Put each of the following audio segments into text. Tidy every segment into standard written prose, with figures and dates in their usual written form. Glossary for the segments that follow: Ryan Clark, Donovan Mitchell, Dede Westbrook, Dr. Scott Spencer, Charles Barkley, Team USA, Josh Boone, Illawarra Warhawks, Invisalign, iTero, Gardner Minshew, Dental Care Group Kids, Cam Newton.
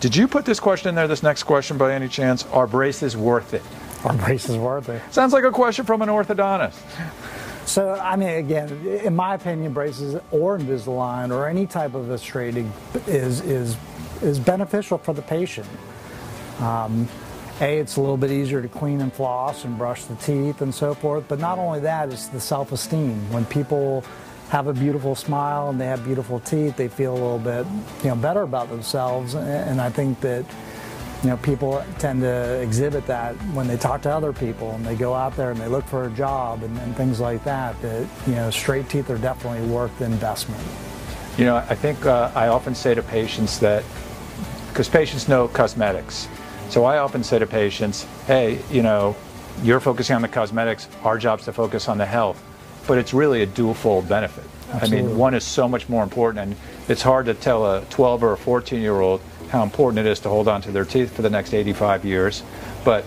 Did you put this question in there, this next question, by any chance? Are braces worth it? Are braces worth it? Sounds like a question from an orthodontist. So, I mean, again, in my opinion, braces or Invisalign or any type of this treating is beneficial for the patient. It's a little bit easier to clean and floss and brush the teeth and so forth, but not only that, it's the self-esteem. When people have a beautiful smile and they have beautiful teeth, they feel a little bit, better about themselves. And I think that, people tend to exhibit that when they talk to other people and they go out there and they look for a job and things like that, straight teeth are definitely worth the investment. I think I often say to patients that, because patients know cosmetics, so I often say to patients, hey, you're focusing on the cosmetics, our job's to focus on the health. But it's really a dual-fold benefit. Absolutely. I mean, one is so much more important, and it's hard to tell a 12 or a 14-year-old how important it is to hold on to their teeth for the next 85 years, but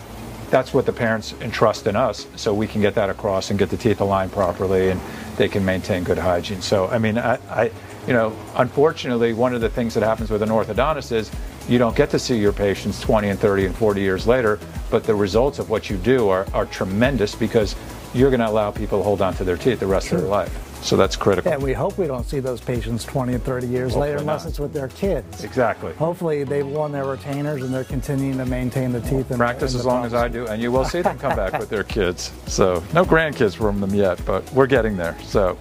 that's what the parents entrust in us, so we can get that across and get the teeth aligned properly, and they can maintain good hygiene. So, I mean, unfortunately, one of the things that happens with an orthodontist is you don't get to see your patients 20 and 30 and 40 years later, but the results of what you do are tremendous, because you're going to allow people to hold on to their teeth the rest of their life. So that's critical. And we hope we don't see those patients 20 and 30 years later, unless it's with their kids. Exactly. Hopefully they've worn their retainers and they're continuing to maintain the teeth. Practice as long as I do, and you will see them come back with their kids. So no grandkids from them yet, but we're getting there. So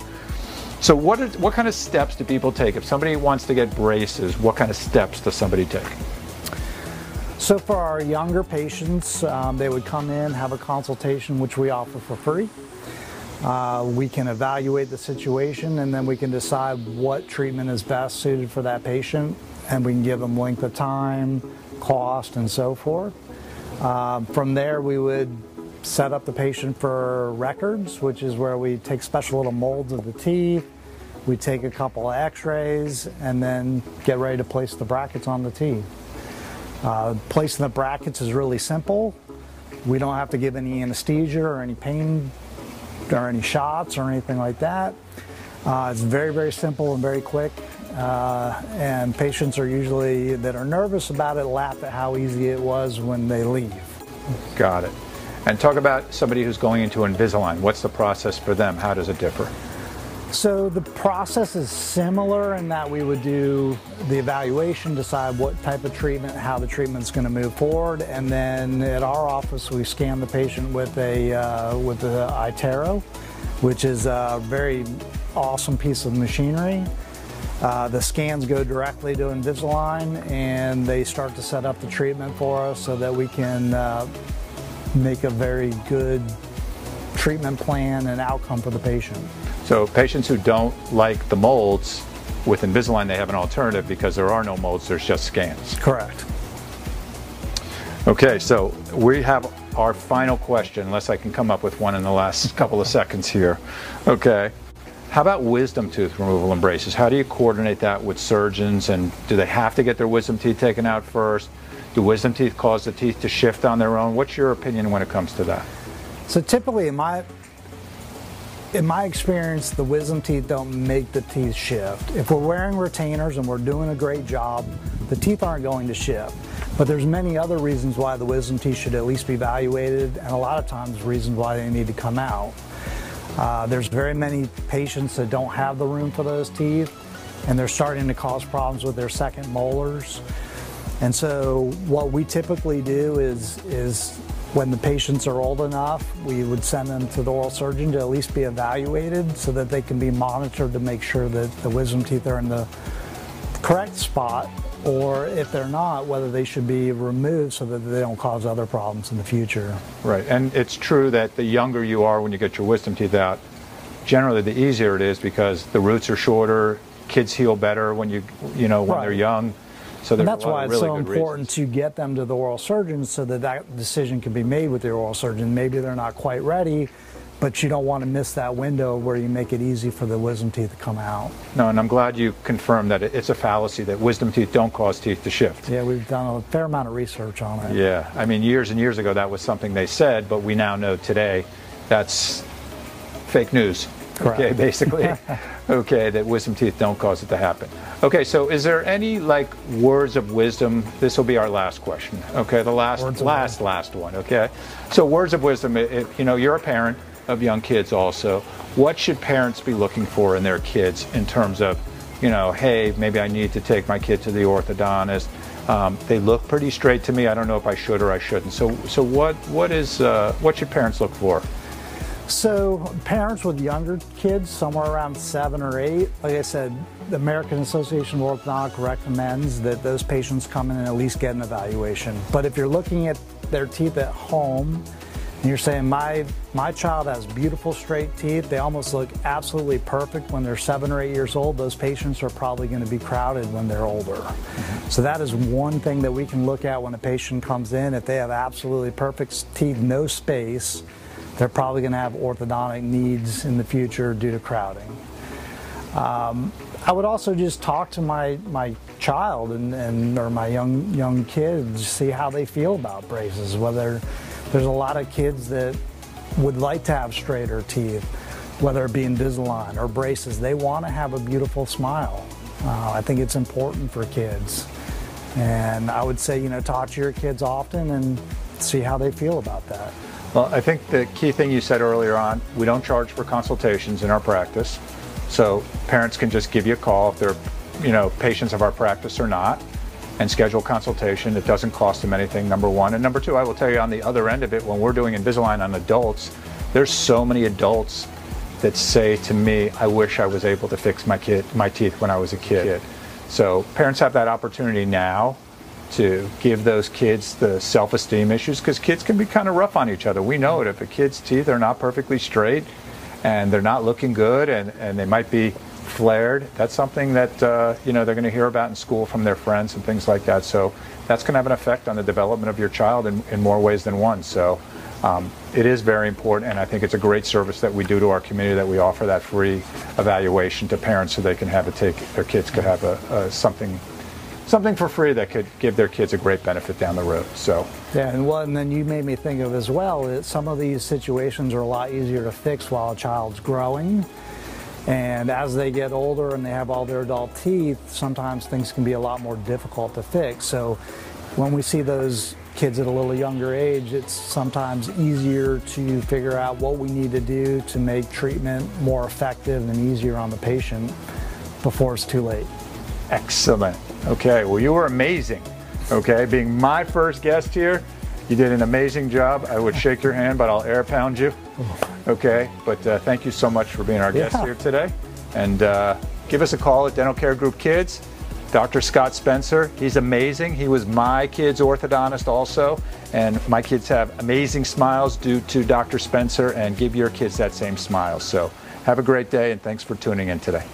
what kind of steps do people take? If somebody wants to get braces, what kind of steps does somebody take? So for our younger patients, they would come in, have a consultation, which we offer for free. We can evaluate the situation, and then we can decide what treatment is best suited for that patient, and we can give them length of time, cost, and so forth. From there, we would set up the patient for records, which is where we take special little molds of the teeth, we take a couple of x-rays, and then get ready to place the brackets on the teeth. Placing the brackets is really simple. We don't have to give any anesthesia or any pain or any shots or anything like that. It's very, very simple and very quick. And patients are usually, that are nervous about it, laugh at how easy it was when they leave. Got it. And talk about somebody who's going into Invisalign. What's the process for them? How does it differ? So the process is similar in that we would do the evaluation, decide what type of treatment, how the treatment's going to move forward, and then at our office we scan the patient with a with the iTero, which is a very awesome piece of machinery. The scans go directly to Invisalign, and they start to set up the treatment for us so that we can make a very good treatment plan and outcome for the patient. So patients who don't like the molds, with Invisalign they have an alternative, because there are no molds, there's just scans. Correct. Okay, so we have our final question, unless I can come up with one in the last couple of seconds here. Okay. How about wisdom tooth removal and braces? How do you coordinate that with surgeons, and do they have to get their wisdom teeth taken out first? Do wisdom teeth cause the teeth to shift on their own? What's your opinion when it comes to that? So typically in my experience, the wisdom teeth don't make the teeth shift. If we're wearing retainers and we're doing a great job, the teeth aren't going to shift. But there's many other reasons why the wisdom teeth should at least be evaluated, and a lot of times reasons why they need to come out. There's very many patients that don't have the room for those teeth, and they're starting to cause problems with their second molars. And so what we typically do is when the patients are old enough, we would send them to the oral surgeon to at least be evaluated so that they can be monitored to make sure that the wisdom teeth are in the correct spot, or if they're not, whether they should be removed so that they don't cause other problems in the future. Right, and it's true that the younger you are when you get your wisdom teeth out, generally the easier it is, because the roots are shorter, kids heal better when right. They're young. So that's why it's so important to get them to the oral surgeon, so that that decision can be made with the oral surgeon. Maybe they're not quite ready, but you don't want to miss that window where you make it easy for the wisdom teeth to come out. No, and I'm glad you confirmed that it's a fallacy that wisdom teeth don't cause teeth to shift. Yeah, we've done a fair amount of research on it. Yeah, I mean, years and years ago that was something they said, but we now know today that's fake news. Correct. Okay, basically. Okay, that wisdom teeth don't cause it to happen. Okay, so is there any like words of wisdom? This will be our last question. Okay, the last one. Okay, so words of wisdom. You know, you're a parent of young kids also. What should parents be looking for in their kids in terms of, you know, hey, maybe I need to take my kid to the orthodontist. They look pretty straight to me. I don't know if I should or I shouldn't. So what should parents look for? So parents with younger kids, somewhere around 7 or 8, like I said, the American Association of Orthodontics recommends that those patients come in and at least get an evaluation. But if you're looking at their teeth at home and you're saying, my child has beautiful straight teeth, they almost look absolutely perfect when they're 7 or 8 years old, those patients are probably going to be crowded when they're older. Mm-hmm. So that is one thing that we can look at when a patient comes in. If they have absolutely perfect teeth, no space, they're probably going to have orthodontic needs in the future due to crowding. I would also just talk to my child or my young kids, see how they feel about braces. Whether there's a lot of kids that would like to have straighter teeth, whether it be Invisalign or braces, they want to have a beautiful smile. I think it's important for kids, and I would say, you know, talk to your kids often and see how they feel about that. Well, I think the key thing you said earlier on, we don't charge for consultations in our practice. So parents can just give you a call if they're, you know, patients of our practice or not, and schedule a consultation. It doesn't cost them anything, number one. And number two, I will tell you on the other end of it, when we're doing Invisalign on adults, there's so many adults that say to me, I wish I was able to fix my teeth when I was a kid. So parents have that opportunity now to give those kids the self-esteem issues, because kids can be kind of rough on each other. We know it. If a kid's teeth are not perfectly straight and they're not looking good and they might be flared, that's something that you know, they're going to hear about in school from their friends and things like that. So that's going to have an effect on the development of your child in more ways than one. So it is very important, and I think it's a great service that we do to our community, that we offer that free evaluation to parents so they can have their kids could have something for free that could give their kids a great benefit down the road. So yeah, and then you made me think of as well that some of these situations are a lot easier to fix while a child's growing, and as they get older and they have all their adult teeth, sometimes things can be a lot more difficult to fix. So when we see those kids at a little younger age, it's sometimes easier to figure out what we need to do to make treatment more effective and easier on the patient before it's too late. Excellent. Okay, well, you were amazing. Okay, being my first guest here, you did an amazing job. I would shake your hand, but I'll air pound you. Okay, but thank you so much for being our guest here today. And give us a call at Dental Care Group Kids. Dr. Scott Spencer, he's amazing. He was my kid's orthodontist also. And my kids have amazing smiles due to Dr. Spencer, and give your kids that same smile. So have a great day, and thanks for tuning in today.